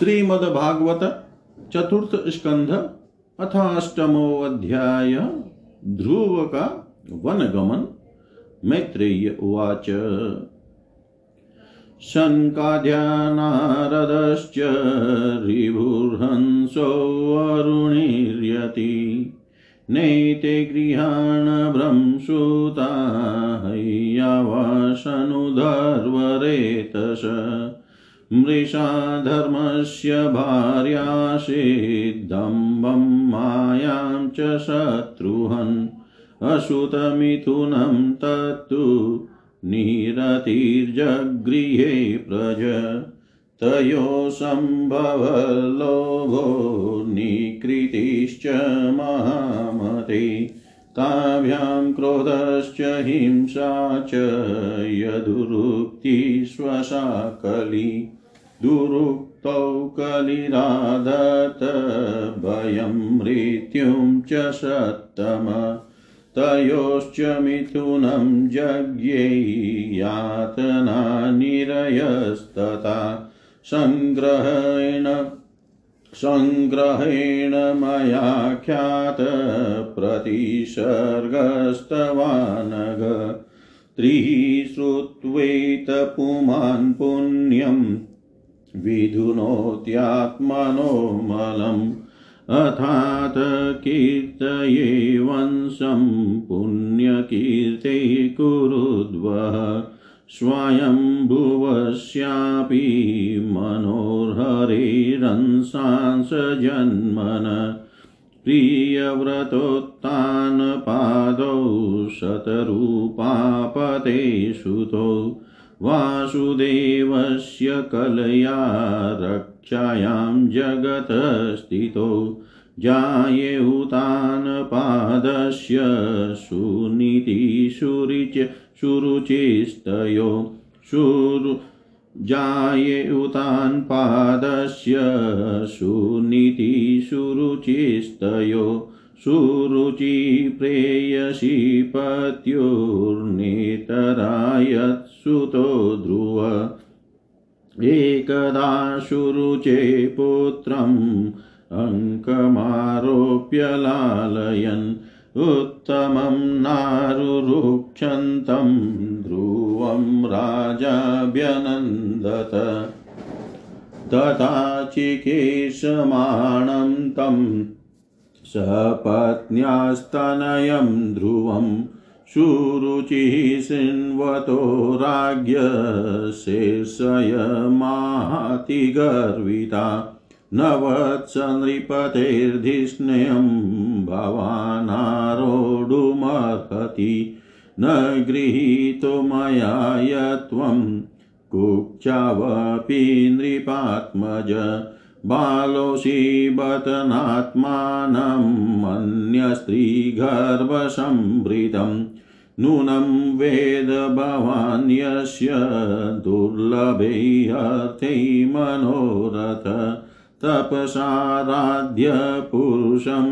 श्रीमद्भागवत चतुर्थ स्कंध अथाष्टमो अध्याय ध्रुव का वनगमन। मैत्रेय उवाच। शंकाद्या नारदश्च रिभुर्हंसो वरुणीर्यति नैते गृहाण ब्रह्मसूता हय्यावशनुधर्वरेतश मृषा धर्मस्य भार्यासि दम्भं मायां च शत्रुहन् अशुतमिथुनं तत्तु निरृतिर्जगृहे प्रज तयो संभव लोभो निकृतिश्च महामते ताभ्यां क्रोधश्च हिंसा च यदुरुक्ति स्वशा कलि दुरुक्तौ कलिराधत भयं मृत्युं च सत्तम तयोश्च मिथुनं जज्ञे यातना निरयस्तता संग्रहेण मया ख्यात प्रतिसर्गस्तवानघ त्रिः श्रुत्वेत पुमान् पुण्यं विधुनोत्यात्मनो मलम् अथात कीर्तये वंशं पुण्यकीर्ते कुरुद्वः स्वयंभुवस्यापि मनोहरेरंसांस जन्मन प्रियव्रतोत्तानपादौ शतरूपापते सुतो वासुदेवस्य कलया रक्षायां जगत स्थितो जाये उत्तानपादस्य सुनीति सुरुचिस्तयो जाये उत्तानपादस्य सुनीति सुरुचिस्तयो सुरुचि प्रेयसी पत्युर्नेतरायत् सुतो ध्रुव एकदा सुरुचे पुत्रम् अंकमारोप्य लालयन् उत्तमं नारुरुक्षन्तं ध्रुवं राजाभ्यनन्दत तथा चिकेशमाणं तं सपत्न्यास्तनयं ध्रुवं सुरुचिः शृण्वतो राज्ञः शेषयमाति गर्विता न वत्स नृपतेर्धिष्ण्यं भवानारोढुमर्हति न गृहीतो मया यत्त्वं कुक्षावपि नृपात्मज बालोऽसि बतनात्मानं अन्यस्त्रीगर्भसंभृतं नूनं वेद भवान् यस्य दुर्लभैर्हते मनोरथ तपसाराध्य पुरुषं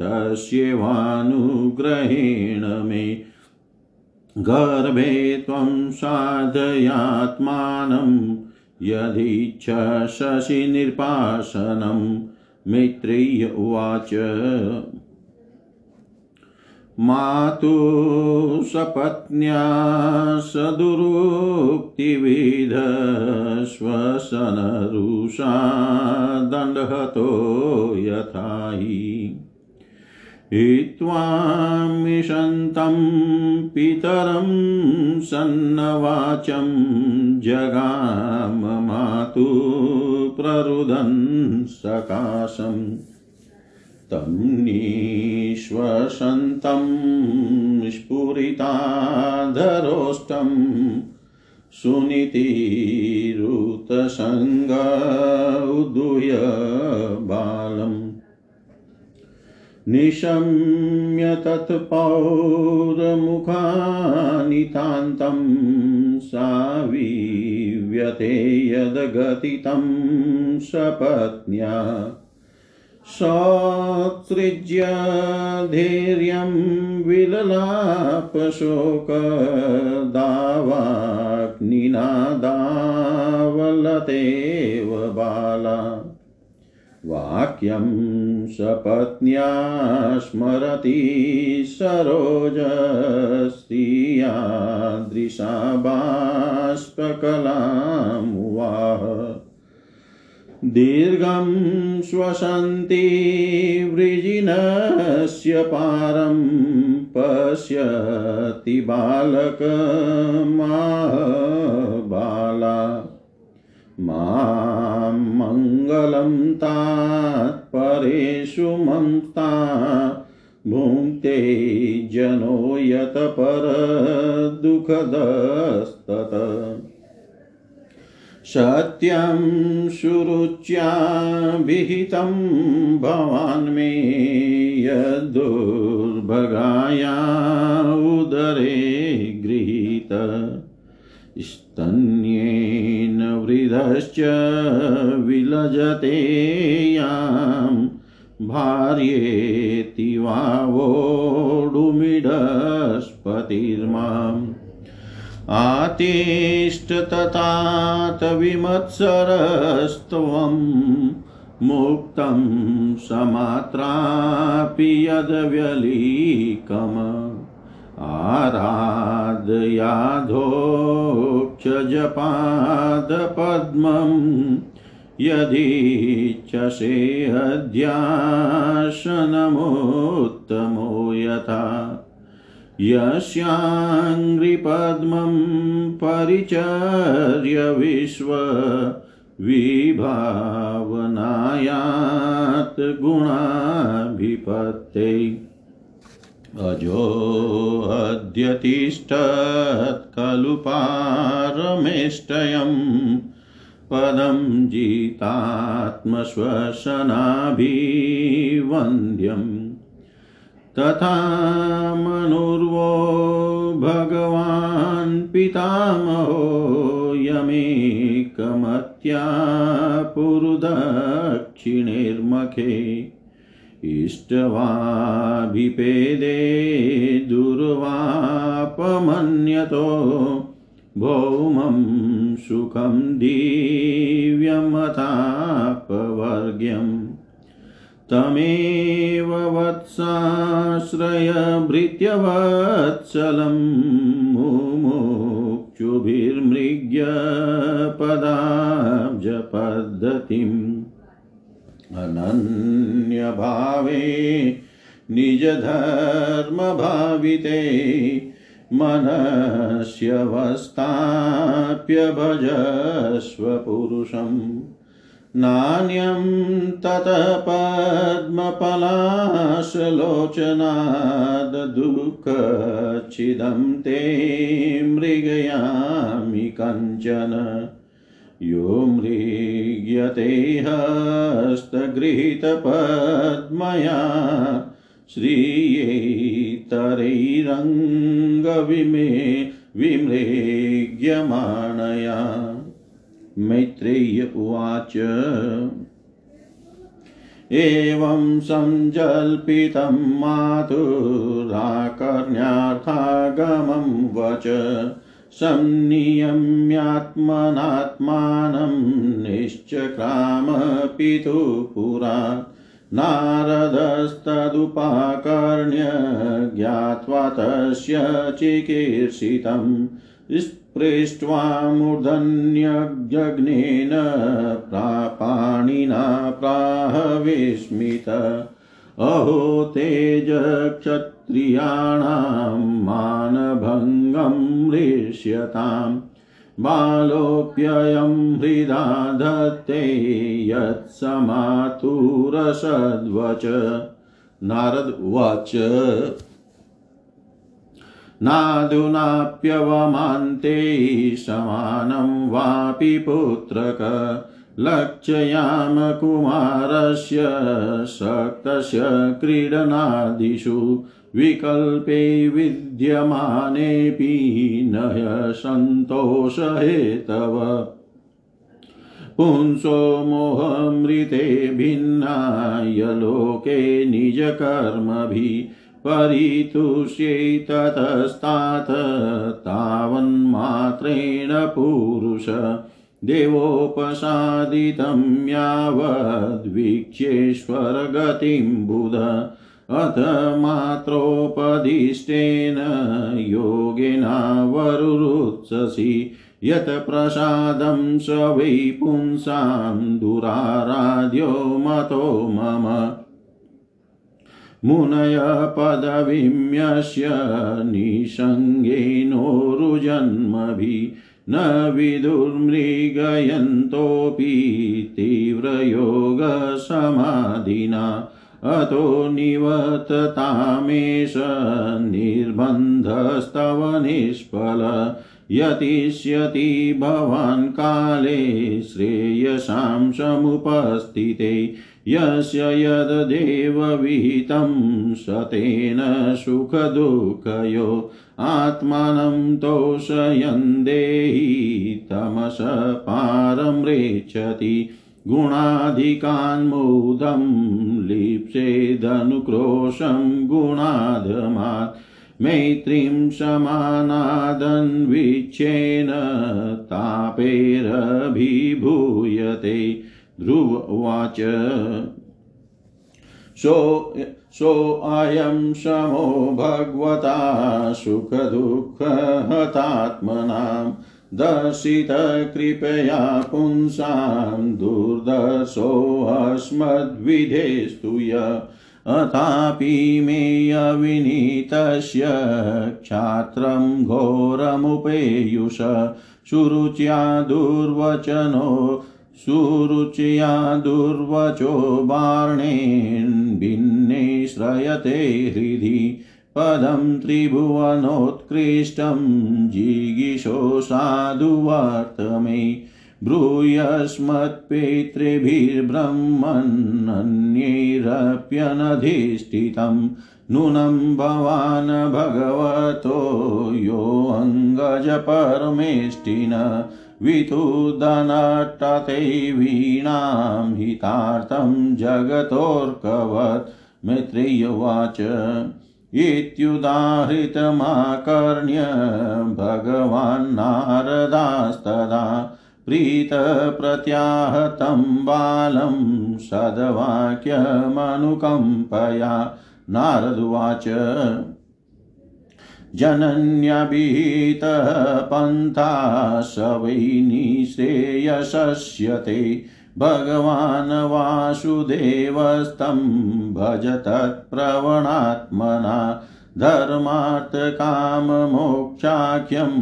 तस्यैवानुग्रहेण मे गर्भे त्वं साधयात्मानं यदिच्छसि निर्पाशनं। मैत्रेय उवाच। मातुः सपत्न्या सदुरुक्तिविध श्वसनरुषा दण्डहतो यथा हि त्वामिषन्तं पितरं सन्नवाचं जगाम मातु प्ररुदन् सकाशं तं निश्वसन्तं स्फुरिताधरोष्टं सुनीतिरुतसङ्ग उद्दूय बालम् निशम्य तत्पौरमुखानितान्तं सावीव्यते यद्गतितं सपत्न्या सौत्सृज्य धैर्यं विललापशोकदावाग्निनादावलतेव बाला वाक्यं सपत्न्या स्मरति सरोजस्त्रिया दृशा बाष्पकलां मुवाह दीर्घं श्वसन्ति वृजिनस्य पारं पश्यति बाला मां मंगलं तात परेषु मंता भुङ्क्ते जनो यत पर दुःखदस्तत सत्यं सुरुच्या विहितं भवान् मे यद्दुर्भगाया उदरे गृहीत स्तन्येन वृद्धश्च विलजते यां भार्येति वावोडुमिडस्पतिर्माम् आतिष्ठततात विमत्सरस्त्वं मुक्तं समात्रापि यद्व्यलीकम् आराधयाधोक्ष जपाद पद्मं यदीच्छसे अध्यासनमुत्तमो यथा यस्यांग्रिपद्मं परिचर्य विश्व विभावनायात् गुणाभिपत्ते अजो अद्यतिष्ठत् खलु पारमेष्टयं पदं जीतात्मश्वसनाभिवन्द्यम् तथा मनुर्वो भगवान् पितामहो यमेकमत्या पुरुदक्षिणेर्मखे इष्टवाभिपेदे दुर्वापमन्यतो भौमं सुखं दिव्यमतापवर्ग्यम् तमेव वत्साश्रय भृत्य वत्सलं मुमुक्षुभिर्मृग्य पदाब्ज पद्धतिम् अनन्य भावे निज धर्म भाविते मनस्यवस्थाप्य भजस्व पुरुषम् नान्यं ततः पद्मपलाशलोचनाद् दुःखच्छिदं ते मृगयामि कञ्चन यो मृग्यते हस्तगृहीतपद्मया श्रियैतरैरङ्गविमे विमृग्यमाणया मैत्रेय उवाच एवं संजल्पितं मातुराकर्ण्यार्थागमं वच संनियम्यात्मनात्मानं निश्चक्राम पितु पुरा नारदस्तदुपाकर्ण्य ज्ञात्वा तस्य चिकीर्षितं पृष्ट्वा मूर्धन्यजग्नेन प्रापाणिना प्राह विस्मित अहो तेज क्षत्रियाणां मानभंगं ऋष्यताम् बालोऽप्ययं हृदा धत्ते यत्समातुरसद्वच नारद उवाच नादुनाप्यवमान्ते समानं वापि पुत्रक लक्षयाम कुमारस्य शक्तस्य क्रीडनादिषु विकल्पे विद्यमानेऽपि न सन्तोषहेतव पुंसो मोहमृते भिन्ना यलोके निजकर्मभि परितुष्ये ततस्तात तावन्मात्रेण पुरुष देवोपसादितं यावद्वीक्षेश्वर गतिं बुध अथ मात्रोपदिष्टेन योगिना वरुरुत्ससि यत प्रसादं स वै पुंसां दुराराध्यो मतो मम मुनय पदवीं यस्य निसंगेनोरुजन्मभि न विदुर्मृगयन्तोऽपि तीव्रयोगसमाधिना अतो निवर्ततामेष निर्बन्धस्तव निष्फल यतिष्यति भवान् काले श्रेयसां समुपस्थिते यस्य यद्देव विहितं सतेन सुखदुःखयो आत्मानं तोषयन् देहि तमस पारम्रेच्छति गुणाधिकान् मोदं लिप्सेदनुक्रोशं गुणाधमात् मैत्रीं समानादन्विच्छेन तापैरभिभूयते ध्रुव उवाच सोऽयं समो भगवता सुखदुःखहतात्मनां दर्शित कृपया पुंसां दुर्दर्शोऽस्मद्विधेस्तु य अतापि मे अविनीतस्य क्षात्रं घोरमुपेयुष सुरुचिया दुर्वचो वार्णेन् भिन्ने श्रयते हृदि पदं त्रिभुवनोत्कृष्टं जिगीषो साधुवार्तमे ब्रूयस्मत्पितृभिर्ब्रह्मन्यैरप्यनधिष्ठितं नूनं भवान् भगवतो यो अङ्गज परमेष्टिन वितुदनटते वीणां हितार्थं जगतोऽर्कवत् मैत्रेय उवाच इत्युदाहृतमाकर्ण्य भगवान् नारदास्तदा प्रीत प्रत्याहतं बालं सद्वाक्यमनुकम्पया नारद उवाच जनन्यभिहितः पन्था स वै निःश्रेयसस्यते भगवान् वासुदेवस्तं भजत प्रवणात्मना धर्मार्थकाममोक्षाख्यं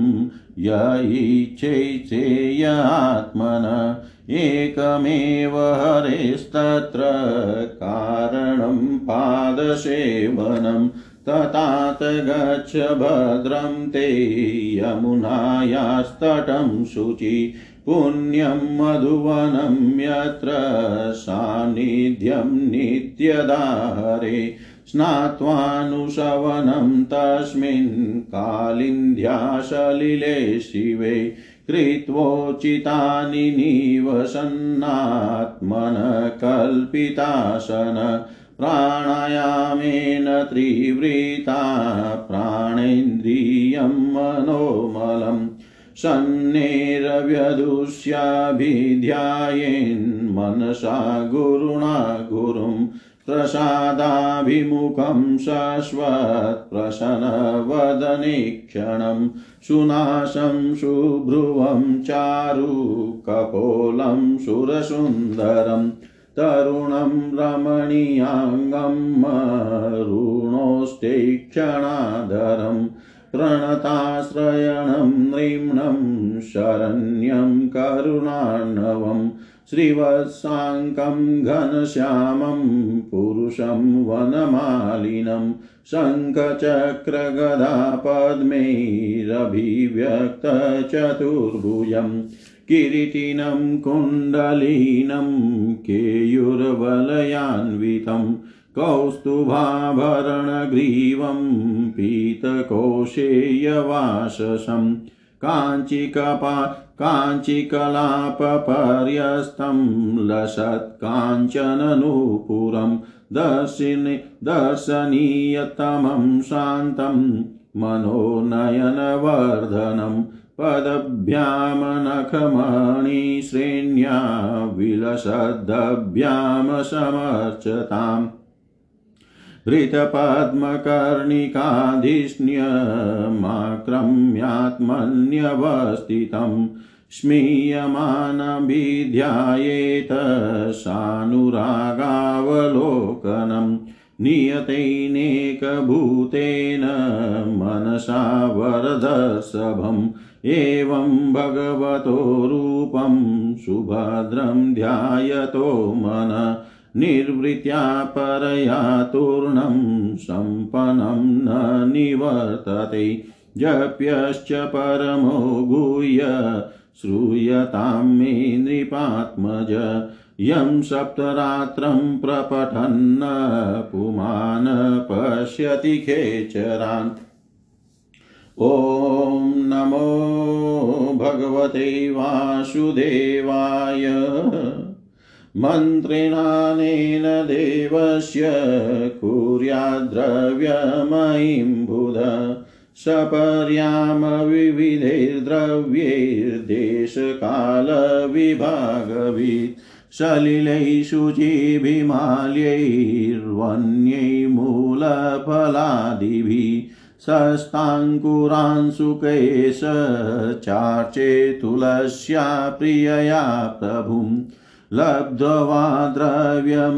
य इच्छेय आत्मन एकमेव हरेस्तत्र कारणं पादसेवनं ततात गच्छ भद्रं ते यमुनायास्तटं शुचि पुण्यं मधुवनं यत्र सान्निध्यं नित्यदा हरे स्नात्वानुशवनं तस्मिन् कालिन्द्या सलिले शिवे कृत्वोचितानि निवसन्नात्मन कल्पितासन प्राणायामेन त्रिवृता प्राणेन्द्रियं मनोमलं सन्निरव्यदुष्याभिध्यायेन् मनसा गुरुणा गुरुम् प्रसादाभिमुखं शाश्वत् प्रसन्नवदने क्षणं सुनाशं सुभ्रुवं चारु कपोलं सुरसुन्दरं तरुणं रमणीयाङ्गं मरुणोस्ते क्षणाधरं प्रणताश्रयणं नृम्णं शरण्यं करुणार्णवम् श्रीवत्साङ्कं घनश्यामं पुरुषं वनमालिनं शङ्खचक्रगदापद्मैरभिव्यक्तचतुर्भुजं किरीटिनं कुण्डलिनं केयूरवलयान्वितं कौस्तुभाभरणग्रीवं पीतकोशेयवाससं काञ्चिकपाणिग्रासं काञ्चिकलापपर्यस्तं लसत् काञ्चननूपुरं दर्शनीयतमं शान्तं मनोनयनवर्धनं पदभ्यां नखमणि श्रेण्या विलसद्भ्यां समर्चताम् धृतपद्मकर्णिकाधिष्ण्यमाक्रम्यात्मन्यवस्थितं स्मीयमानभिध्यायेत सानुरागावलोकनं नियतेनेकभूतेन मनसा वरदसभम् एवं भगवतो रूपं सुभद्रं ध्यायतो मनः निर्वृत्या परया तूर्णं सम्पन्नं न निवर्तते जप्यश्च परमो गुह्य श्रूयतां मे नृपात्मज यं सप्तरात्रं प्रपठन् पुमान् पश्यति खेचरान्। ओम नमो भगवते वासुदेवाय मन्त्रेणानेन देवस्य कुर्याद्द्रव्यमयीं बुध सपर्याम विविधैर्द्रव्यैर्देशकालविभागवित् सलिलै शुचिभिमाल्यैर्वन्यै मूलफलादिभिः सस्ताङ्कुरांशुकैश चार्चे तुलस्या प्रियया प्रभुम् लब्ध्वा द्रव्यं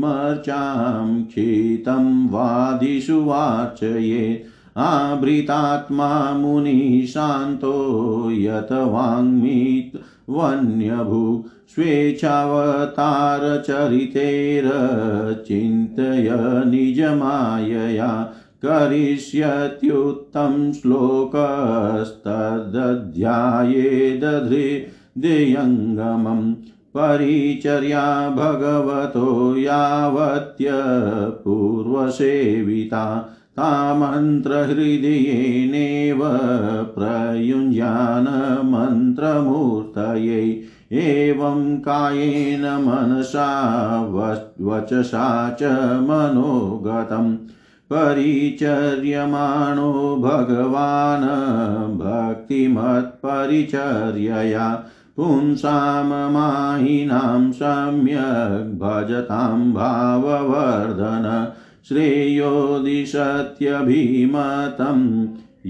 मर्चां क्षितं वादिषु वाचये आवृतात्मा मुनिः शान्तो यत वाङ्मित् वन्यभू स्वेच्छावतारचरितैर्चिन्तय निजमायया करिष्यत्युत्तम श्लोकस्तदध्यायेदधिदेयङ्गमम् परिचर्या भगवतो यावत्य पूर्वसेविता तामन्त्रहृदयेनेव प्रयुञ्जान मन्त्रमूर्तये एवं कायेन मनसा वचसा च मनोगतम् परिचर्यमाणो भगवान् भक्तिमत्परिचर्यया पुंसाम माहिनां सम्यग् भजतां भाववर्धन श्रेयो दिशत्यभिमतं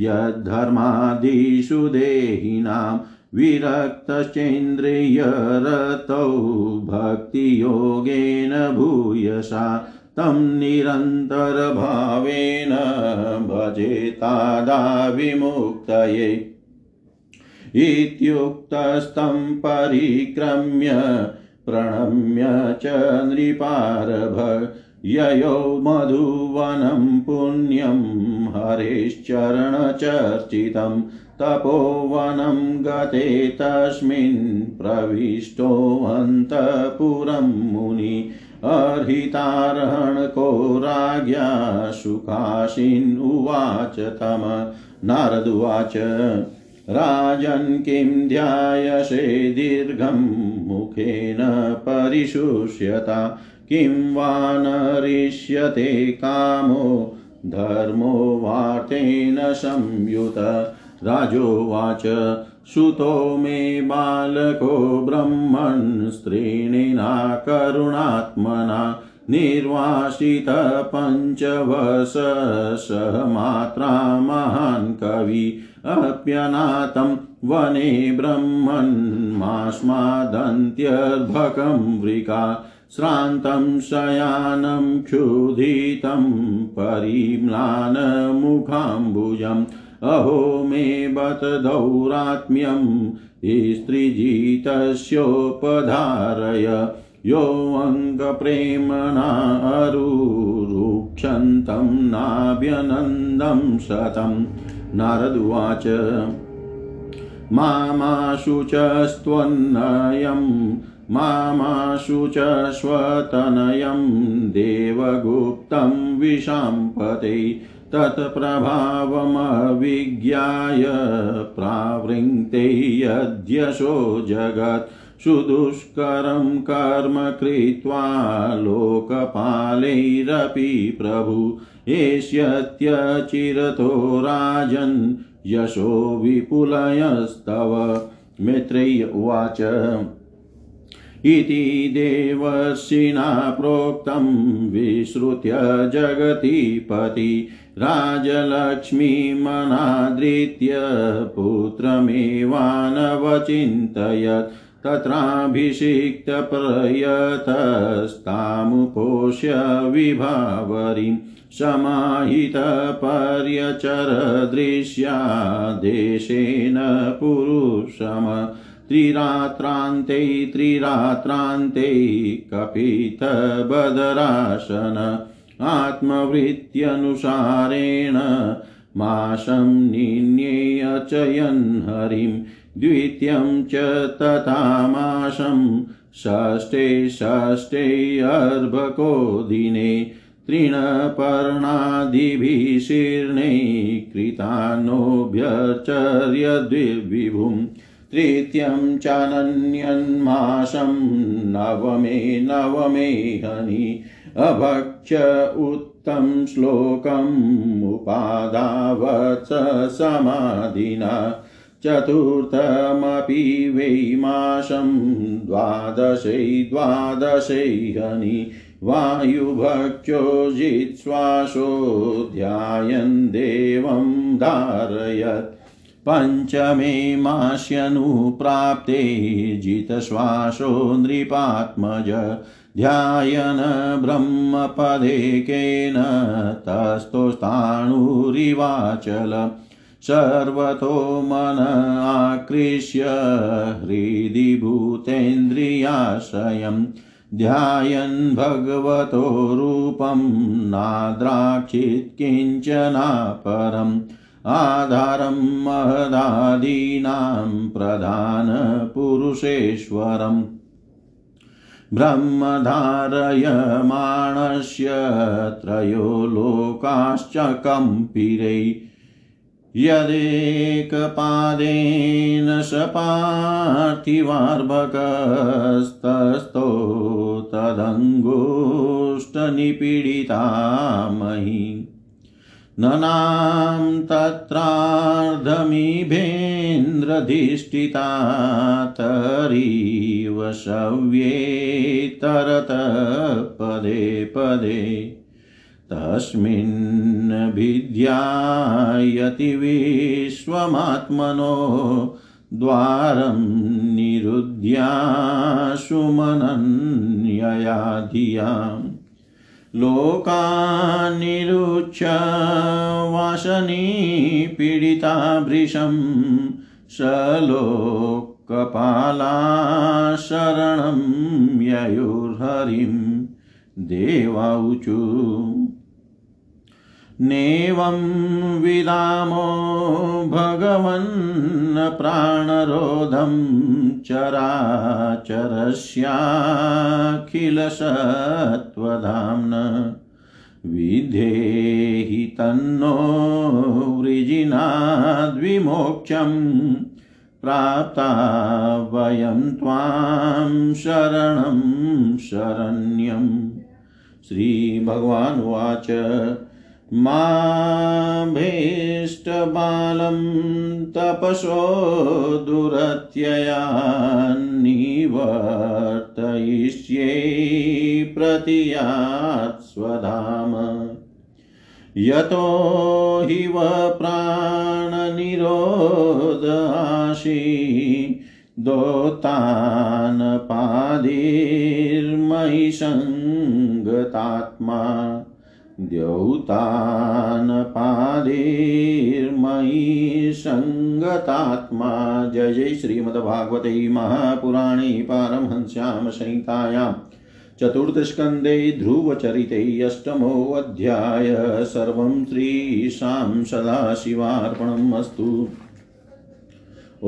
यद्धर्मादिषु देहिनां विरक्तश्चेन्द्रियरतौ भक्तियोगेन भूयसा तं निरन्तरभावेन भजेतादा विमुक्तये इत्युक्तस्तं परिक्रम्य प्रणम्य च नृपारभ ययो मधुवनं पुण्यं हरेश्चरणचर्चितं तपोवनं गते तस्मिन् प्रविष्टो अन्तःपुरं मुनि अर्हितारणको राज्ञा सुखासीन् उवाच तम। नारद उवाच राजन् किं ध्यायसे दीर्घं मुखेन परिशुष्यता किं वा नरिष्यते कामो धर्मो वार्तेन संयुत। राजोवाच सुतो मे बालको ब्रह्मन् स्त्रीणा करुणात्मना निर्वासित पंचवस सह मात्रा महान् कवि अप्यनातं वने ब्रह्मन्मास्मादन्त्यर्भकं वृका श्रान्तं शयानं क्षुधितं परिम्लानमुखाम्बुजम् अहो मे बत दौरात्म्यं स्त्रीजितस्योपधारय यो अङ्गप्रेमणा अरुरुक्षन्तं नाभ्यनन्दं शतम्। नारद उवाच मामाशुचस्त्वन्नयं मामाशुचस्वतनयं देवगुप्तं विशाम्पते तत्प्रभावमविज्ञाय प्रावृङ्क्ते यद्यशो जगत् सुदुष्करं कर्म कृत्वा लोकपालैरपि प्रभु एष्यत्यचिरतो राजन् यशो विपुलयस्तव। मैत्रेय उवाच इति देवर्षिणा प्रोक्तं विश्रुत्य जगतीपति राजलक्ष्मीमनादृत्य पुत्रमेवानवचिन्तयत् तत्राभिषिक्त प्रयतस्तामुपोष्य विभावरीं समाहित पर्यचर दृश्या देशेन पुरुषम त्रिरात्रान्ते कपित बदराशन आत्मवृत्त्यनुसारेण माशं निन्ये अचयन् हरिं द्वितीयं च तथा माशं षष्ठे अर्भको दिने तृणपर्णादिभिशीर्णे कृतानोभ्यचर्य द्विविभुम् तृतीयं चानन्यन्मासं नवमे हनि अभक्ष्य उत्तम श्लोकम् उपादावत्स समाधिना चतुर्थमपि वैमासं द्वादशे हनि वायुभक्षो जित्श्वासो ध्यायन् देवं धारयत् पंचमे मास्यनुप्राप्ते जितश्वासो नृपात्मज ध्यायन ब्रह्मपदेकेन तस्थोस्थाणुरिवाचल सर्वतो मन आकृष्य हृदि भूतेन्द्रियाश्रयम् ध्यायन् भगवतो रूपं नाद्राक्षित् किञ्चनापरम् आधारं महदादीनां प्रधान पुरुषेश्वरं ब्रह्मधारयमाणस्य त्रयो लोकाश्च कंपिरे यदेकपादेन स पार्थिवार्भकस्तस्थो तदङ्गुष्ठनिपीडिता मही ननाम तत्रार्धमिभेन्द्रधिष्ठिता तरीव शव्येतरत पदे पदे तस्मिन् भिद्यायति विश्वमात्मनो द्वारं निरुद्ध्या सुमनन्यया धियाम् लोकानिरुच्य वासनी पीडिता भृशं स लोकपाला शरणं ययुर्हरिं देवाऊचु नेवं विदामो भगवन् प्राणरोधं चराचरस्याखिलसत्त्वधाम्ना विधेहि तन्नो वृजिनाद्विमोक्षं प्राप्ता वयं त्वां शरणं शरण्यं। श्री भगवान् उवाच माभेष्ट बालं तपसो दुरत्यया निवर्तयिष्ये प्रतियात् स्वधाम यतो हि व प्राणनिरोधाशि दोतानपादिर्मयि संगतात्मा द्यौतानपादिर्मयि संगतात्मा। जय जय श्रीमद्भागवते महापुराणे पारमहंस्यां संहितायां चतुर्थस्कन्धे ध्रुवचरिते अष्टमोऽध्याय सर्वं श्रीशां सदाशिवार्पणम् अस्तु। ॐ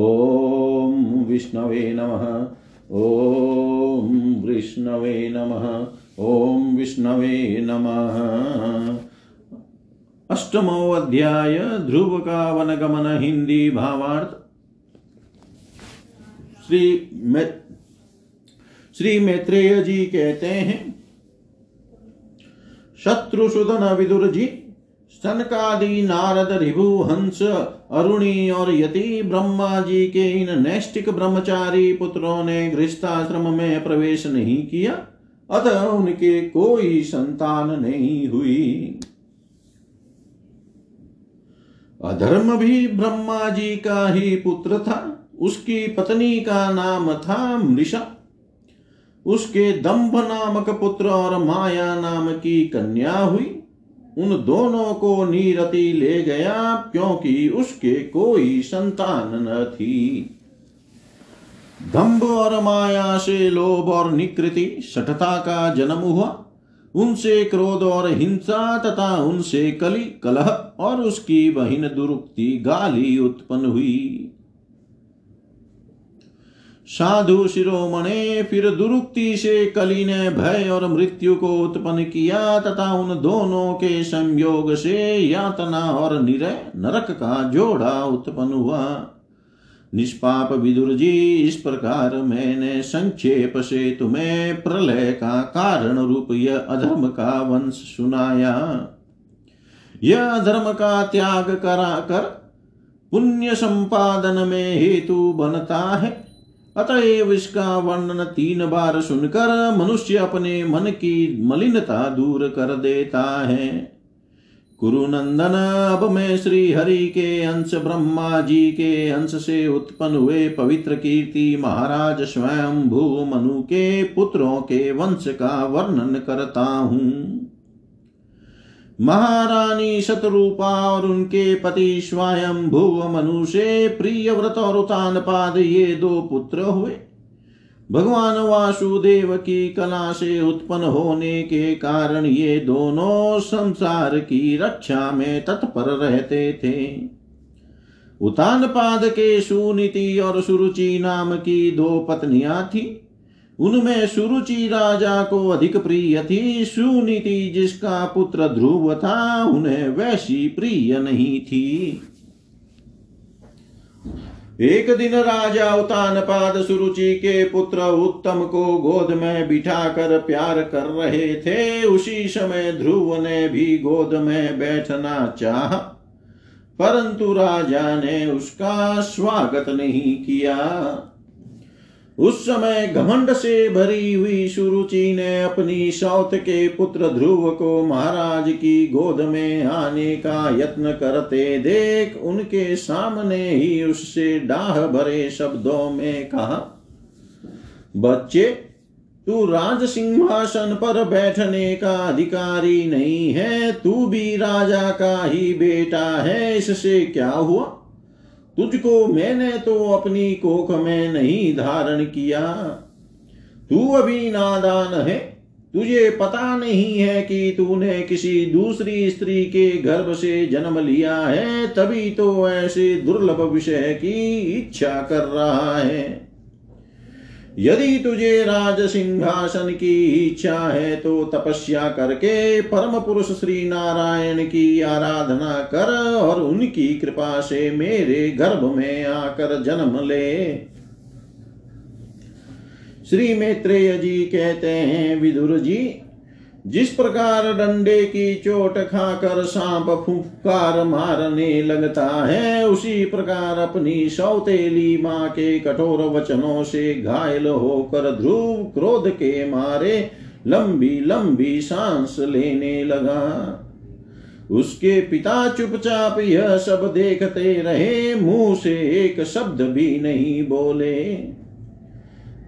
विष्णवे नमः। ॐ विष्णवे नमः। ॐ विष्णवे नमः। अष्टमो अध्याय ध्रुव का वनगमन हिंदी भावार्थ। श्री मैत्रेय जी कहते हैं, शत्रुसूदन विदुर जी, सनकादि नारद, ऋभु, हंस, अरुणी और यति ब्रह्मा जी के इन नैष्टिक ब्रह्मचारी पुत्रों ने गृहस्थाश्रम में प्रवेश नहीं किया, अतः उनके कोई संतान नहीं हुई। अधर्म भी ब्रह्मा जी का ही पुत्र था। उसकी पत्नी का नाम था मृषा। उसके दंभ नामक पुत्र और माया नाम की कन्या हुई। उन दोनों को निरृति ले गया, क्योंकि उसके कोई संतान न थी। दंभ और माया से लोभ और निकृति, शठता का जन्म हुआ। उनसे क्रोध और हिंसा तथा उनसे कलि, कलह और उसकी बहिन दुरुक्ति, गाली उत्पन्न हुई। साधु शिरोमणे, फिर दुरुक्ति से कलि ने भय और मृत्यु को उत्पन्न किया तथा उन दोनों के संयोग से यातना और निरय नरक का जोड़ा उत्पन्न हुआ। निष्पाप विदुर जी, इस प्रकार मैंने संक्षेप से तुम्हें प्रलय का कारण रूप यह अधर्म का वंश सुनाया। यह अधर्म का त्याग कराकर पुण्य संपादन में हेतु बनता है। अतएव इसका वर्णन 3 बार सुनकर मनुष्य अपने मन की मलिनता दूर कर देता है। कुरुनंदन, अब मैं श्री हरि के अंश ब्रह्मा जी के अंश से उत्पन्न हुए पवित्र कीर्ति महाराज स्वयं भू मनु के पुत्रों के वंश का वर्णन करता हूं। महारानी शतरूपा और उनके पति स्वयं भू मनु से प्रियव्रत और उत्तानपाद ये 2 पुत्र हुए। भगवान वासुदेव की कला से उत्पन्न होने के कारण ये दोनों संसार की रक्षा में तत्पर रहते थे। उत्तानपाद के सुनीति और सुरुचि नाम की 2 पत्नियां थी। उनमें सुरुचि राजा को अधिक प्रिय थी। सुनीति जिसका पुत्र ध्रुव था, उन्हें वैसी प्रिय नहीं थी। एक दिन राजा उत्तानपाद सुरुचि के पुत्र उत्तम को गोद में बिठाकर प्यार कर रहे थे। उसी समय ध्रुव ने भी गोद में बैठना चाहा, परंतु राजा ने उसका स्वागत नहीं किया। उस समय घमंड से भरी हुई सुरुचि ने अपनी सौत के पुत्र ध्रुव को महाराज की गोद में आने का यत्न करते देख उनके सामने ही उससे डाह भरे शब्दों में कहा, बच्चे, तू राज सिंहासन पर बैठने का अधिकारी नहीं है। तू भी राजा का ही बेटा है, इससे क्या हुआ? तुझको मैंने तो अपनी कोख में नहीं धारण किया। तू अभी नादान है, तुझे पता नहीं है कि तूने किसी दूसरी स्त्री के गर्भ से जन्म लिया है, तभी तो ऐसे दुर्लभ विषय की इच्छा कर रहा है। यदि तुझे राज सिंहासन की इच्छा है तो तपस्या करके परम पुरुष श्री नारायण की आराधना कर और उनकी कृपा से मेरे गर्भ में आकर जन्म ले। श्री मैत्रेय जी कहते हैं, विदुर जी, जिस प्रकार डंडे की चोट खाकर सांप फुंकार मारने लगता है, उसी प्रकार अपनी सौतेली माँ के कठोर वचनों से घायल होकर ध्रुव क्रोध के मारे लंबी लंबी सांस लेने लगा। उसके पिता चुपचाप यह सब देखते रहे, मुंह से एक शब्द भी नहीं बोले।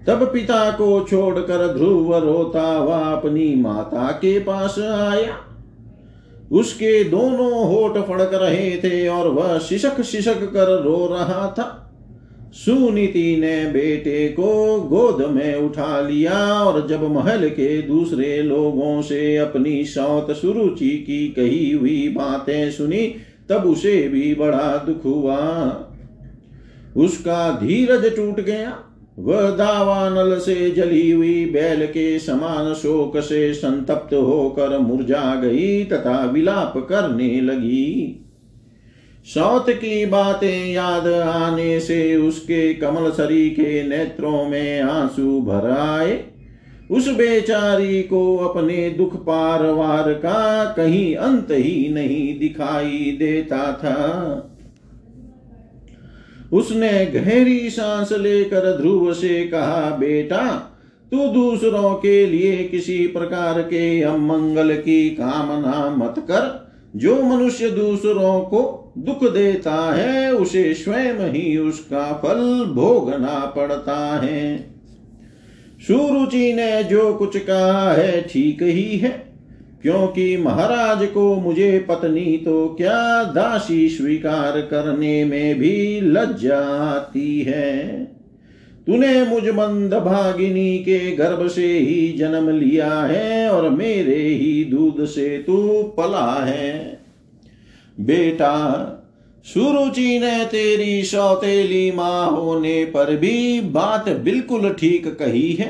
तब पिता को छोड़कर ध्रुव रोता हुआ अपनी माता के पास आया। उसके दोनों होठ फड़क रहे थे और वह सिसक सिसक कर रो रहा था। सुनीति ने बेटे को गोद में उठा लिया और जब महल के दूसरे लोगों से अपनी सौत सुरुचि की कही हुई बातें सुनी, तब उसे भी बड़ा दुख हुआ। उसका धीरज टूट गया। वह दावानल से जली हुई बैल के समान शोक से संतप्त होकर मुरझा गई तथा विलाप करने लगी। सौत की बातें याद आने से उसके कमल सरी के नेत्रों में आंसू भर आए। उस बेचारी को अपने दुख पारवार का कहीं अंत ही नहीं दिखाई देता था। उसने गहरी सांस लेकर ध्रुव से कहा, बेटा तू दूसरों के लिए किसी प्रकार के अमंगल की कामना मत कर। जो मनुष्य दूसरों को दुख देता है उसे स्वयं ही उसका फल भोगना पड़ता है। सुरुचि ने जो कुछ कहा है ठीक ही है, क्योंकि महाराज को मुझे पत्नी तो क्या दासी स्वीकार करने में भी लज्जा आती है। तूने मुझ मंदभागिनी के गर्भ से ही जन्म लिया है और मेरे ही दूध से तू पला है। बेटा, सुरुचि ने तेरी सौतेली माँ होने पर भी बात बिल्कुल ठीक कही है।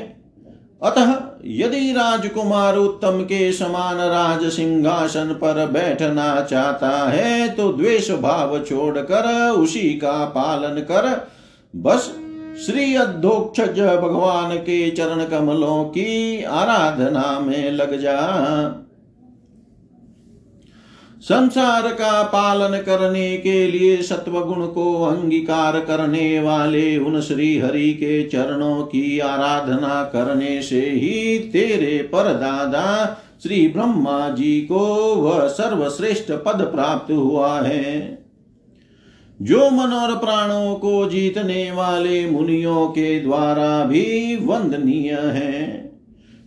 अतः यदि राजकुमार उत्तम के समान राज सिंहासन पर बैठना चाहता है तो द्वेष भाव छोड़कर उसी का पालन कर। बस श्री अध्यक्षज भगवान के चरण कमलों की आराधना में लग जा। संसार का पालन करने के लिए सत्वगुण को अंगीकार करने वाले उन श्री हरि के चरणों की आराधना करने से ही तेरे परदादा श्री ब्रह्मा जी को वह सर्वश्रेष्ठ पद प्राप्त हुआ है, जो मन और प्राणों को जीतने वाले मुनियों के द्वारा भी वंदनीय है।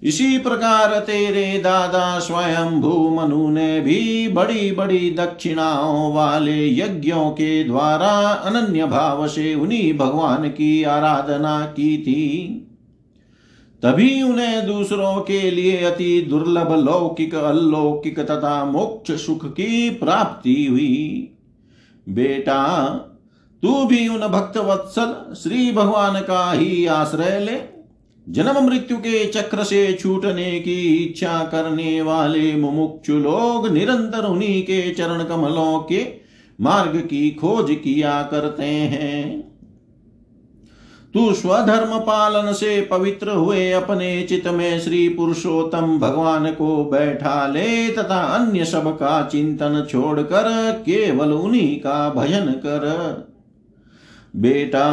इसी प्रकार तेरे दादा स्वयंभू मनु ने भी बड़ी बड़ी दक्षिणाओं वाले यज्ञों के द्वारा अनन्य भाव से उन्हीं भगवान की आराधना की थी। तभी उन्हें दूसरों के लिए अति दुर्लभ लौकिक अलौकिक तथा मोक्ष सुख की प्राप्ति हुई। बेटा, तू भी उन भक्तवत्सल श्री भगवान का ही आश्रय ले। जन्म मृत्यु के चक्र से छूटने की इच्छा करने वाले मुमुक्षु लोग निरंतर उन्हीं के चरण कमलों के मार्ग की खोज किया करते हैं। तू स्वधर्म पालन से पवित्र हुए अपने चित में श्री पुरुषोत्तम भगवान को बैठा ले तथा अन्य सब का चिंतन छोड़कर केवल उन्हीं का भजन कर। बेटा,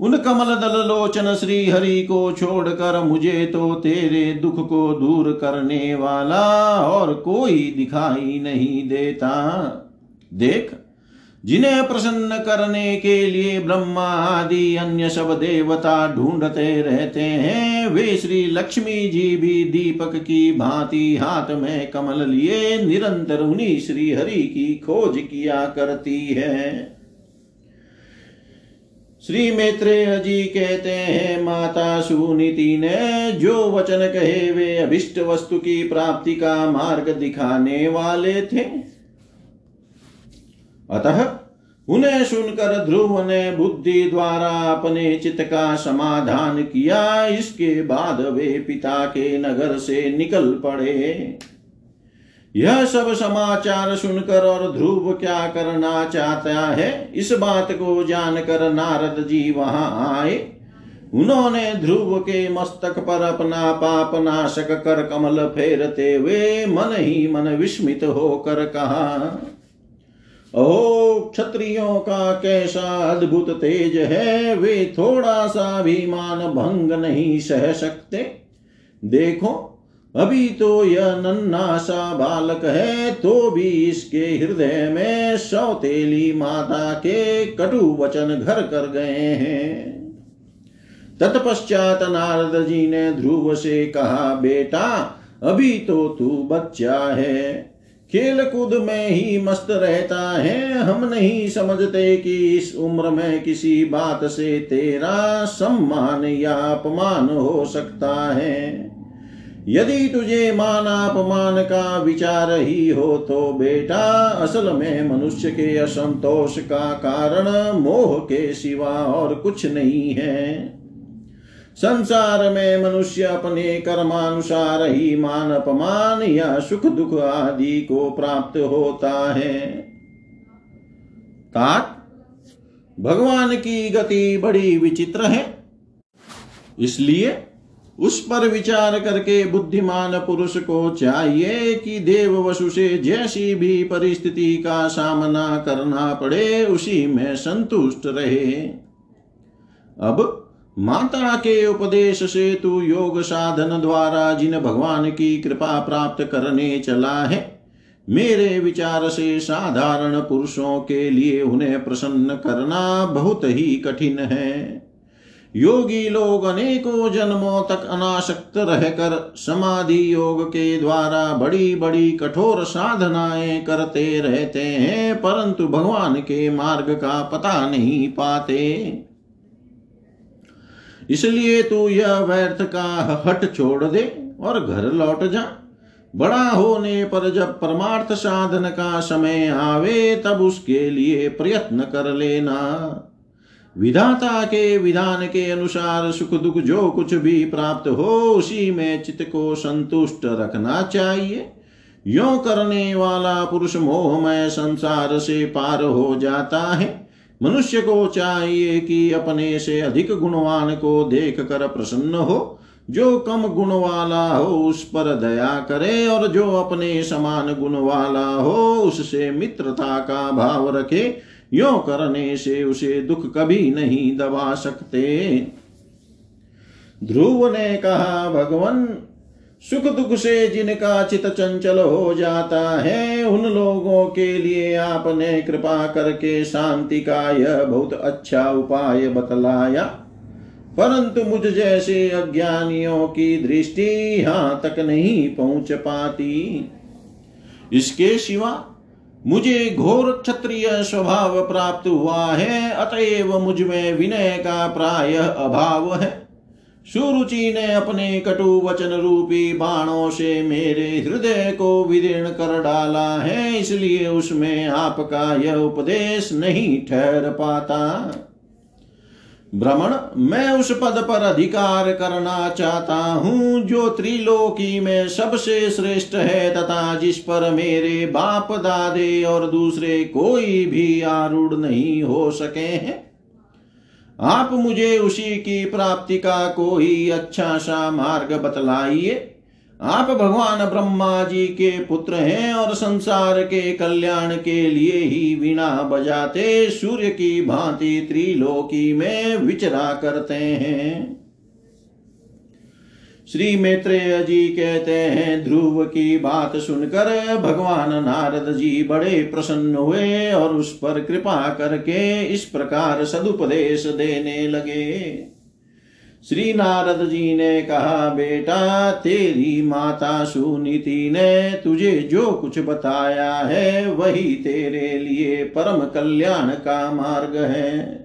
उन कमल दल लोचन श्री हरि को छोड़कर मुझे तो तेरे दुख को दूर करने वाला और कोई दिखाई नहीं देता। देख, जिन्हें प्रसन्न करने के लिए ब्रह्मा आदि अन्य सब देवता ढूंढते रहते हैं, वे श्री लक्ष्मी जी भी दीपक की भांति हाथ में कमल लिए निरंतर उन्हीं श्री हरि की खोज किया करती है। श्री मैत्रेय जी कहते हैं, माता सुनीति ने जो वचन कहे वे अभिष्ट वस्तु की प्राप्ति का मार्ग दिखाने वाले थे। अतः उन्हें सुनकर ध्रुव ने बुद्धि द्वारा अपने चित्त का समाधान किया। इसके बाद वे पिता के नगर से निकल पड़े। यह सब समाचार सुनकर और ध्रुव क्या करना चाहता है इस बात को जानकर नारद जी वहां आए। उन्होंने ध्रुव के मस्तक पर अपना पाप नाशक कर कमल फेरते हुए मन ही मन विस्मित होकर कहा, ओह क्षत्रियों का कैसा अद्भुत तेज है, वे थोड़ा सा अभिमान भंग नहीं सह सकते। देखो, अभी तो यह नन्हा सा बालक है तो भी इसके हृदय में सौतेली माता के कटु वचन घर कर गए हैं। तत्पश्चात नारद जी ने ध्रुव से कहा, बेटा अभी तो तू बच्चा है, खेल कूद में ही मस्त रहता है। हम नहीं समझते कि इस उम्र में किसी बात से तेरा सम्मान या अपमान हो सकता है। यदि तुझे मान अपमान का विचार ही हो तो बेटा असल में मनुष्य के असंतोष का कारण मोह के सिवा और कुछ नहीं है। संसार में मनुष्य अपने कर्मानुसार ही मान अपमान या सुख दुख आदि को प्राप्त होता है। तात भगवान की गति बड़ी विचित्र है, इसलिए उस पर विचार करके बुद्धिमान पुरुष को चाहिए कि देव वसु से जैसी भी परिस्थिति का सामना करना पड़े उसी में संतुष्ट रहे। अब माता के उपदेश से तू योग साधन द्वारा जिन भगवान की कृपा प्राप्त करने चला है, मेरे विचार से साधारण पुरुषों के लिए उन्हें प्रसन्न करना बहुत ही कठिन है। योगी लोग अनेकों जन्मों तक अनासक्त रहकर समाधि योग के द्वारा बड़ी बड़ी कठोर साधनाएं करते रहते हैं, परंतु भगवान के मार्ग का पता नहीं पाते। इसलिए तू यह व्यर्थ का हट छोड़ दे और घर लौट जा। बड़ा होने पर जब परमार्थ साधन का समय आवे तब उसके लिए प्रयत्न कर लेना। विधाता के विधान के अनुसार सुख दुख जो कुछ भी प्राप्त हो उसी में चित्त को संतुष्ट रखना चाहिए। यों करने वाला पुरुष मोहमय संसार से पार हो जाता है। मनुष्य को चाहिए कि अपने से अधिक गुणवान को देख कर प्रसन्न हो, जो कम गुण वाला हो उस पर दया करे और जो अपने समान गुण वाला हो उससे मित्रता का भाव रखे। यों करने से उसे दुख कभी नहीं दबा सकते। ध्रुव ने कहा, भगवन, सुख दुख से जिनका चित चंचल हो जाता है उन लोगों के लिए आपने कृपा करके शांति का यह बहुत अच्छा उपाय बतलाया, परंतु मुझ जैसे अज्ञानियों की दृष्टि यहाँ तक नहीं पहुँच पाती। इसके सिवा मुझे घोर क्षत्रिय स्वभाव प्राप्त हुआ है, अतएव मुझ में विनय का प्रायः अभाव है। सुरुचि ने अपने कटु वचन रूपी बाणों से मेरे हृदय को विदीर्ण कर डाला है, इसलिए उसमें आपका यह उपदेश नहीं ठहर पाता। ब्रह्मण, मैं उस पद पर अधिकार करना चाहता हूँ जो त्रिलोकी में सबसे श्रेष्ठ है तथा जिस पर मेरे बाप दादे और दूसरे कोई भी आरूढ़ नहीं हो सके हैं। आप मुझे उसी की प्राप्ति का कोई अच्छा सा मार्ग बतलाइए। आप भगवान ब्रह्मा जी के पुत्र हैं और संसार के कल्याण के लिए ही वीणा बजाते सूर्य की भांति त्रिलोकी में विचरा करते हैं। श्री मैत्रेय जी कहते हैं, ध्रुव की बात सुनकर भगवान नारद जी बड़े प्रसन्न हुए और उस पर कृपा करके इस प्रकार सदुपदेश देने लगे। श्री नारद जी ने कहा, बेटा, तेरी माता सुनीति ने तुझे जो कुछ बताया है वही तेरे लिए परम कल्याण का मार्ग है।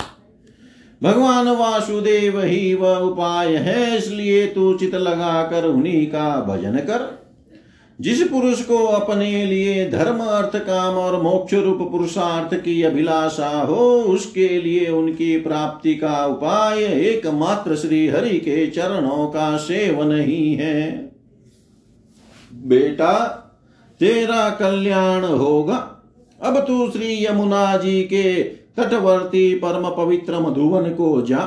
भगवान वासुदेव ही वह उपाय है, इसलिए तू चित लगाकर उन्हीं का भजन कर। जिस पुरुष को अपने लिए धर्म, अर्थ, काम और मोक्ष रूप पुरुषार्थ की अभिलाषा हो उसके लिए उनकी प्राप्ति का उपाय एकमात्र श्री हरि के चरणों का सेवन ही है। बेटा, तेरा कल्याण होगा। अब तू श्री यमुना जी के तटवर्ती परम पवित्र मधुवन को जा।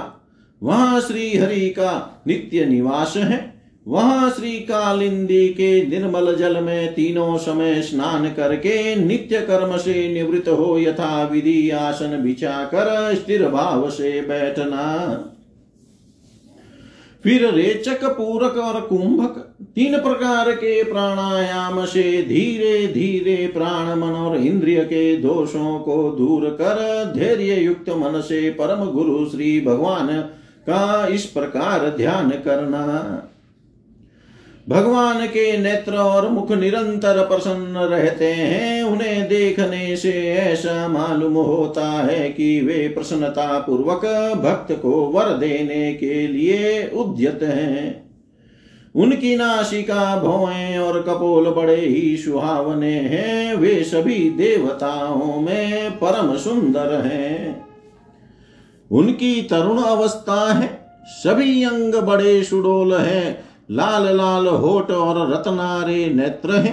वहां श्री हरि का नित्य निवास है। वहां श्री कालिंदी के निर्मल जल में तीनों समय स्नान करके नित्य कर्म से निवृत्त हो यथा विधि आसन बिछा कर स्थिर भाव से बैठना। फिर रेचक, पूरक और कुंभक तीन प्रकार के प्राणायाम से धीरे धीरे प्राण, मन और इंद्रिय के दोषों को दूर कर धैर्य युक्त मन से परम गुरु श्री भगवान का इस प्रकार ध्यान करना। भगवान के नेत्र और मुख निरंतर प्रसन्न रहते हैं। उन्हें देखने से ऐसा मालूम होता है कि वे प्रसन्नता पूर्वक भक्त को वर देने के लिए उद्यत हैं। उनकी नासिका, भौहें और कपोल बड़े ही सुहावने हैं। वे सभी देवताओं में परम सुंदर हैं। उनकी तरुण अवस्था है, सभी अंग बड़े सुडोल हैं, लाल लाल होठ और रत्नारे नेत्र हैं।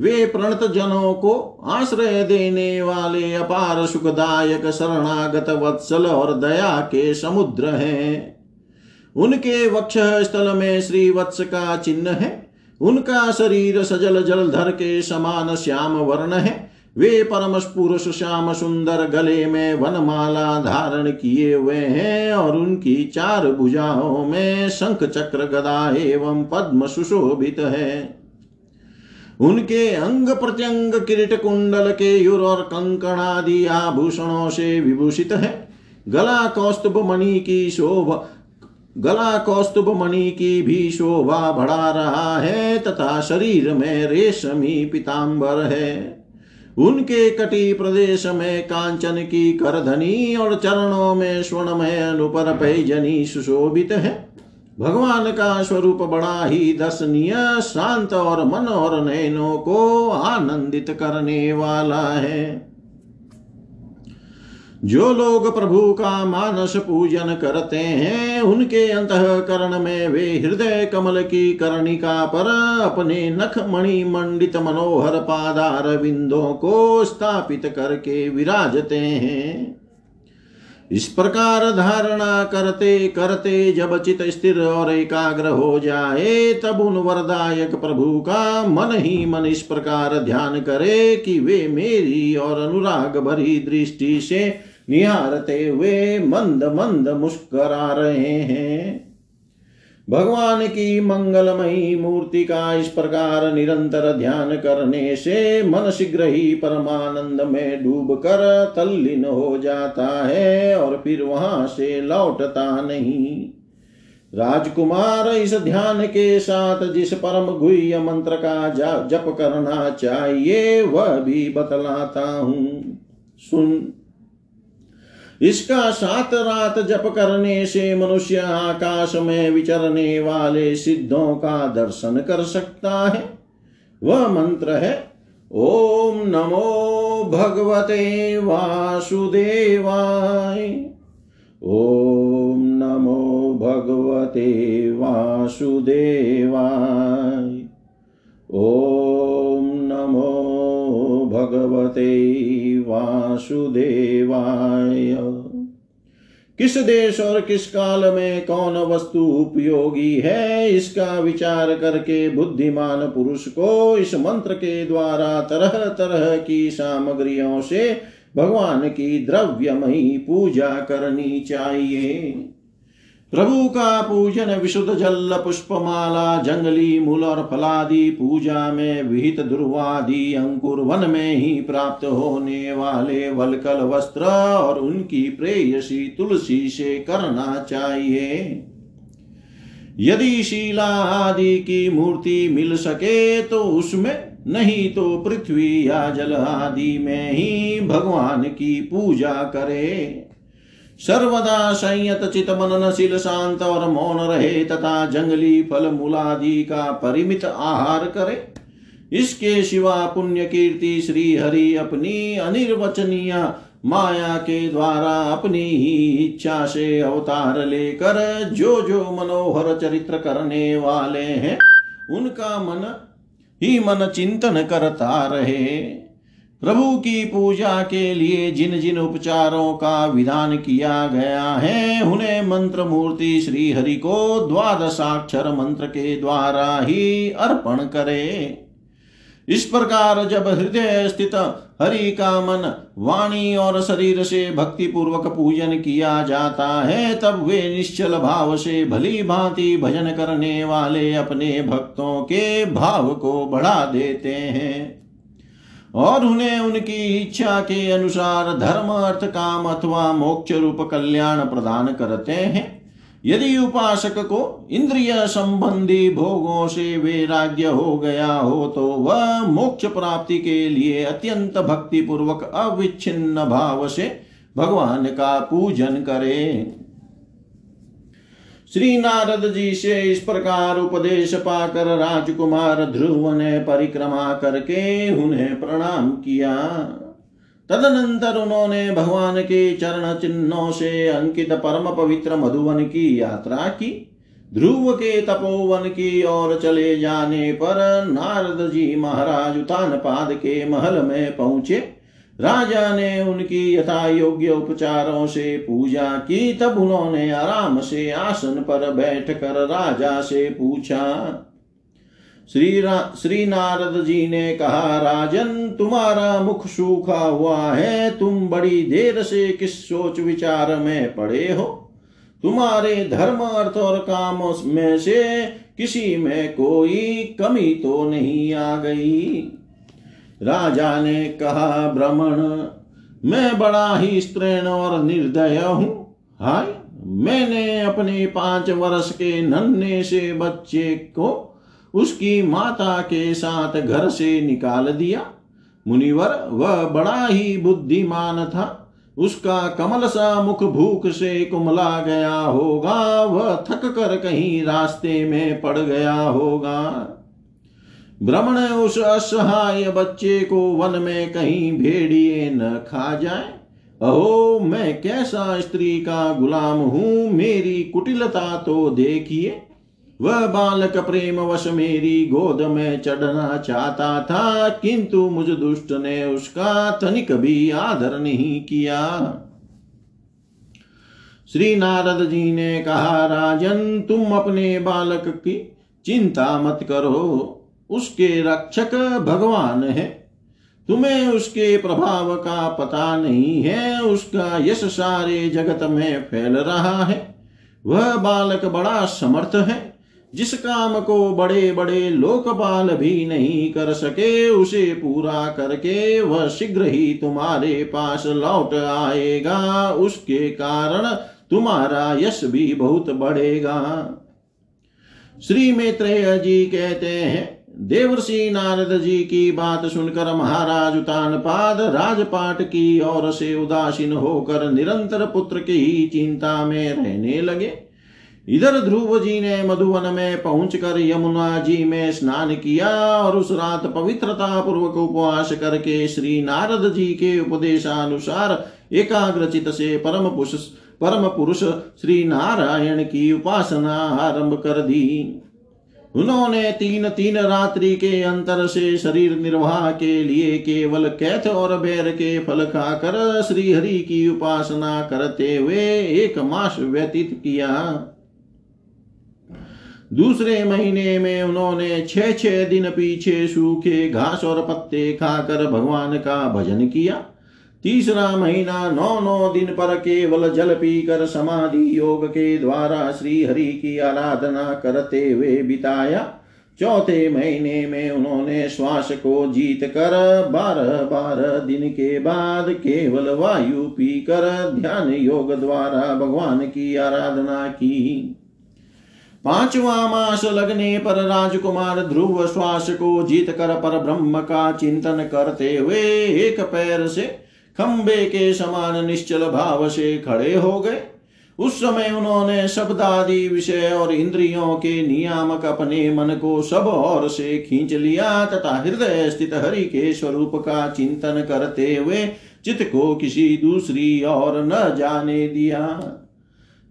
वे प्रणत जनों को आश्रय देने वाले अपार सुखदायक शरणागत वत्सल और दया के समुद्र हैं। उनके वक्ष स्थल में श्री वत्स का चिन्ह है। उनका शरीर सजल जलधर के समान श्याम वर्ण है। वे परम पुरुष श्याम सुंदर गले में वनमाला धारण किए हुए हैं और उनकी चार भुजाओं में शंख चक्र गदा एवं पद्म सुशोभित है। उनके अंग प्रत्यंग किरीट कुंडल केयूर और कंकण आदि आभूषणों से विभूषित है। गला कौस्तुभ मणि की भी शोभा बढ़ा रहा है तथा शरीर में रेशमी पीताम्बर है। उनके कटी प्रदेश में कांचन की करधनी और चरणों में स्वर्णमय अनुपर पैजनी सुशोभित है। भगवान का स्वरूप बड़ा ही दर्शनीय, शांत और मन और नयनों को आनंदित करने वाला है। जो लोग प्रभु का मानस पूजन करते हैं उनके अंतःकरण में वे हृदय कमल की कर्णिका पर अपने नख मणि मंडित मनोहर पादार बिंदों को स्थापित करके विराजते हैं। इस प्रकार धारणा करते करते जब चित स्थिर और एकाग्र हो जाए तब उन वरदायक प्रभु का मन ही मन इस प्रकार ध्यान करे कि वे मेरी और अनुराग भरी दृष्टि से निहारते हुए मंद मंद मुस्करा रहे हैं। भगवान की मंगलमयी मूर्ति का इस प्रकार निरंतर ध्यान करने से मन शीघ्र ही परमानंद में डूबकर तल्लीन हो जाता है और फिर वहां से लौटता नहीं। राजकुमार, इस ध्यान के साथ जिस परम गुह्य मंत्र का जप करना चाहिए वह भी बतलाता हूं, सुन। इसका 7 रात जप करने से मनुष्य आकाश में विचरने वाले सिद्धों का दर्शन कर सकता है। वह मंत्र है ओम नमो भगवते वासुदेवाय। ओम नमो भगवते वासुदेवाय। ओम नमो भगवते वासुदेवाय। किस देश और किस काल में कौन वस्तु उपयोगी है, इसका विचार करके बुद्धिमान पुरुष को इस मंत्र के द्वारा तरह तरह की सामग्रियों से भगवान की द्रव्यमयी पूजा करनी चाहिए। प्रभु का पूजन विशुद्ध जल, पुष्पमाला, जंगली मूल और फलादि, पूजा में विहित दुर्वादि, अंकुर, वन में ही प्राप्त होने वाले वलकल वस्त्र और उनकी प्रेयसी तुलसी से करना चाहिए। यदि शीला आदि की मूर्ति मिल सके तो उसमें, नहीं तो पृथ्वी या जल आदि में ही भगवान की पूजा करे। सर्वदा संयत चित मननशील, शांत और मौन रहे तथा जंगली फल मूलादि का परिमित आहार करे। इसके सिवा पुण्य कीर्ति श्री हरि अपनी अनिर्वचनीय माया के द्वारा अपनी ही इच्छा से अवतार लेकर जो जो मनोहर चरित्र करने वाले हैं उनका मन ही मन चिंतन करता रहे। प्रभु की पूजा के लिए जिन जिन उपचारों का विधान किया गया है उन्हें मंत्र मूर्ति श्री हरि को 12 अक्षर मंत्र के द्वारा ही अर्पण करे। इस प्रकार जब हृदय स्थित हरि का मन वाणी और शरीर से भक्ति पूर्वक पूजन किया जाता है तब वे निश्चल भाव से भली भांति भजन करने वाले अपने भक्तों के भाव को बढ़ा देते हैं और उन्हें उनकी इच्छा के अनुसार धर्म, अर्थ, काम अथवा मोक्ष रूप कल्याण प्रदान करते हैं। यदि उपासक को इंद्रिय संबंधी भोगों से वैराग्य हो गया हो तो वह मोक्ष प्राप्ति के लिए अत्यंत भक्ति पूर्वक अविच्छिन्न भाव से भगवान का पूजन करे। श्री नारद जी से इस प्रकार उपदेश पाकर राजकुमार ध्रुव ने परिक्रमा करके उन्हें प्रणाम किया। तदनंतर उन्होंने भगवान के चरण चिन्हों से अंकित परम पवित्र मधुवन की यात्रा की। ध्रुव के तपोवन की ओर चले जाने पर नारद जी महाराज उत्तानपाद के महल में पहुंचे। राजा ने उनकी यथा योग्य उपचारों से पूजा की। तब उन्होंने आराम से आसन पर बैठकर राजा से पूछा। श्री नारद जी ने कहा, राजन तुम्हारा मुख सूखा हुआ है, तुम बड़ी देर से किस सोच विचार में पड़े हो? तुम्हारे धर्म अर्थ और कामों में से किसी में कोई कमी तो नहीं आ गई? राजा ने कहा, ब्राह्मण मैं बड़ा ही स्त्रीण और निर्दय हूँ। हाय, मैंने अपने 5 वर्ष के नन्हे से बच्चे को उसकी माता के साथ घर से निकाल दिया। मुनिवर वह बड़ा ही बुद्धिमान था, उसका कमल सा मुख भूख से कुमला गया होगा, वह थक कर कहीं रास्ते में पड़ गया होगा। ब्राह्मण उस असहाय बच्चे को वन में कहीं भेड़िए न खा जाए। अहो मैं कैसा स्त्री का गुलाम हूं, मेरी कुटिलता तो देखिए। वह बालक प्रेम वश मेरी गोद में चढ़ना चाहता था, किंतु मुझ दुष्ट ने उसका तनिक भी आदर नहीं किया। श्री नारद जी ने कहा, राजन तुम अपने बालक की चिंता मत करो, उसके रक्षक भगवान है। तुम्हें उसके प्रभाव का पता नहीं है, उसका यश सारे जगत में फैल रहा है। वह बालक बड़ा समर्थ है, जिस काम को बड़े बड़े लोकपाल भी नहीं कर सके, उसे पूरा करके वह शीघ्र ही तुम्हारे पास लौट आएगा। उसके कारण तुम्हारा यश भी बहुत बढ़ेगा। श्री मैत्रेय जी कहते हैं, देवर्षि नारद जी की बात सुनकर महाराज उत्तानपाद राजपाट की ओर से उदासीन होकर निरंतर पुत्र की ही चिंता में रहने लगे। इधर ध्रुव जी ने मधुवन में पहुंचकर यमुना जी में स्नान किया और उस रात पवित्रता पूर्वक उपवास करके श्री नारद जी के उपदेशानुसार एकाग्रचित से परम पुरुष श्री नारायण की उपासना आरंभ कर दी। उन्होंने 3-3 रात्रि के अंतर से शरीर निर्वाह के लिए केवल कैथ और बैर के फल खाकर श्री हरि की उपासना करते हुए 1 मास व्यतीत किया। दूसरे महीने में उन्होंने 6-6 दिन पीछे सूखे घास और पत्ते खाकर भगवान का भजन किया। तीसरा महीना 9-9 दिन पर केवल जल पीकर समाधि योग के द्वारा श्री हरि की आराधना करते हुए बिताया। चौथे महीने में उन्होंने श्वास को जीत कर 12-12 दिन के बाद केवल वायु पीकर ध्यान योग द्वारा भगवान की आराधना की। 5वां मास लगने पर राजकुमार ध्रुव श्वास को जीत कर पर ब्रह्म का चिंतन करते हुए 1 पैर से खंबे के समान निश्चल भाव से खड़े हो गए। उस समय उन्होंने शब्दादि विषय और इंद्रियों के नियामक अपने मन को सब ओर से खींच लिया तथा हृदय स्थित हरि के स्वरूप का चिंतन करते हुए चित्त को किसी दूसरी ओर न जाने दिया।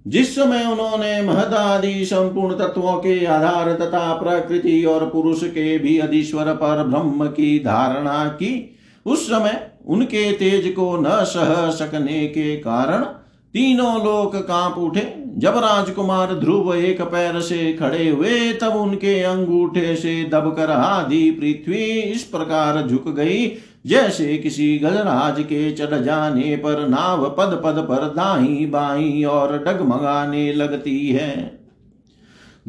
जिस समय उन्होंने महदादि संपूर्ण तत्वों के आधार तथा प्रकृति और पुरुष के भी अधीश्वर पर ब्रह्म की धारणा की, उस समय उनके तेज को न सह सकने के कारण तीनों लोक कांप उठे। जब राजकुमार ध्रुव 1 पैर से खड़े हुए तब उनके अंगूठे से दबकर आधी पृथ्वी इस प्रकार झुक गई जैसे किसी गजराज के चढ़ जाने पर नाव पद पद पर दाई बाई और डगमगाने लगती है।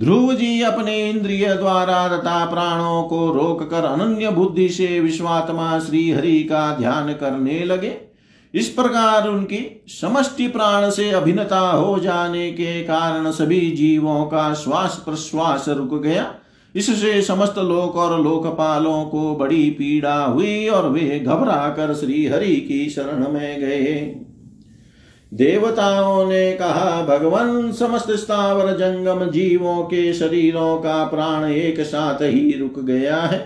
ध्रुव जी अपने इंद्रिय द्वारा तथा प्राणों को रोक कर अनन्य बुद्धि से विश्वात्मा श्री हरि का ध्यान करने लगे। इस प्रकार उनकी समष्टि प्राण से अभिन्नता हो जाने के कारण सभी जीवों का श्वास प्रश्वास रुक गया। इससे समस्त लोक और लोकपालों को बड़ी पीड़ा हुई और वे घबरा कर श्री हरि की शरण में गए। देवताओं ने कहा, भगवान समस्त स्थावर जंगम जीवों के शरीरों का प्राण एक साथ ही रुक गया है।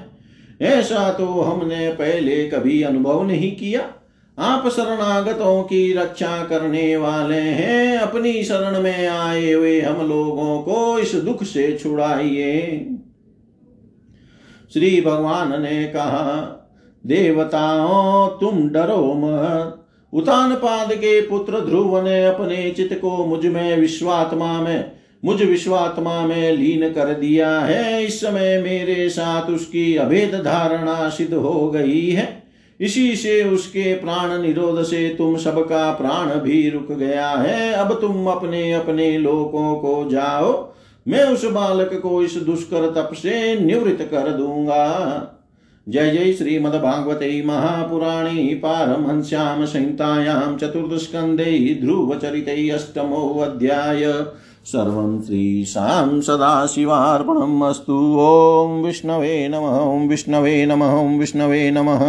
ऐसा तो हमने पहले कभी अनुभव नहीं किया। आप शरणागतों की रक्षा करने वाले हैं। अपनी शरण में आए हुए हम लोगों को इस दुख से छुड़ाइए। श्री भगवान ने कहा, देवताओं तुम डरो मत। उत्तानपाद के पुत्र ध्रुव ने अपने चित्त को मुझ विश्वात्मा में लीन कर दिया है। इस समय मेरे साथ उसकी अभेद धारणा सिद्ध हो गई है। इसी से उसके प्राण निरोध से तुम सबका प्राण भी रुक गया है। अब तुम अपने अपने लोकों को जाओ, मैं उस बालक को इस दुष्कर तप से निवृत्त कर दूंगा। जय जय श्रीमद्भागवते महापुराणे पारमहंस्याम संहितायां चतुर्थस्कन्धे ध्रुवचरिते अष्टमोऽध्याय। सर्वं श्रीशां सदाशिवार्पणमस्तु। ओं विष्णवे नमः, ओं विष्णवे नमः, ओं विष्णवे नमः।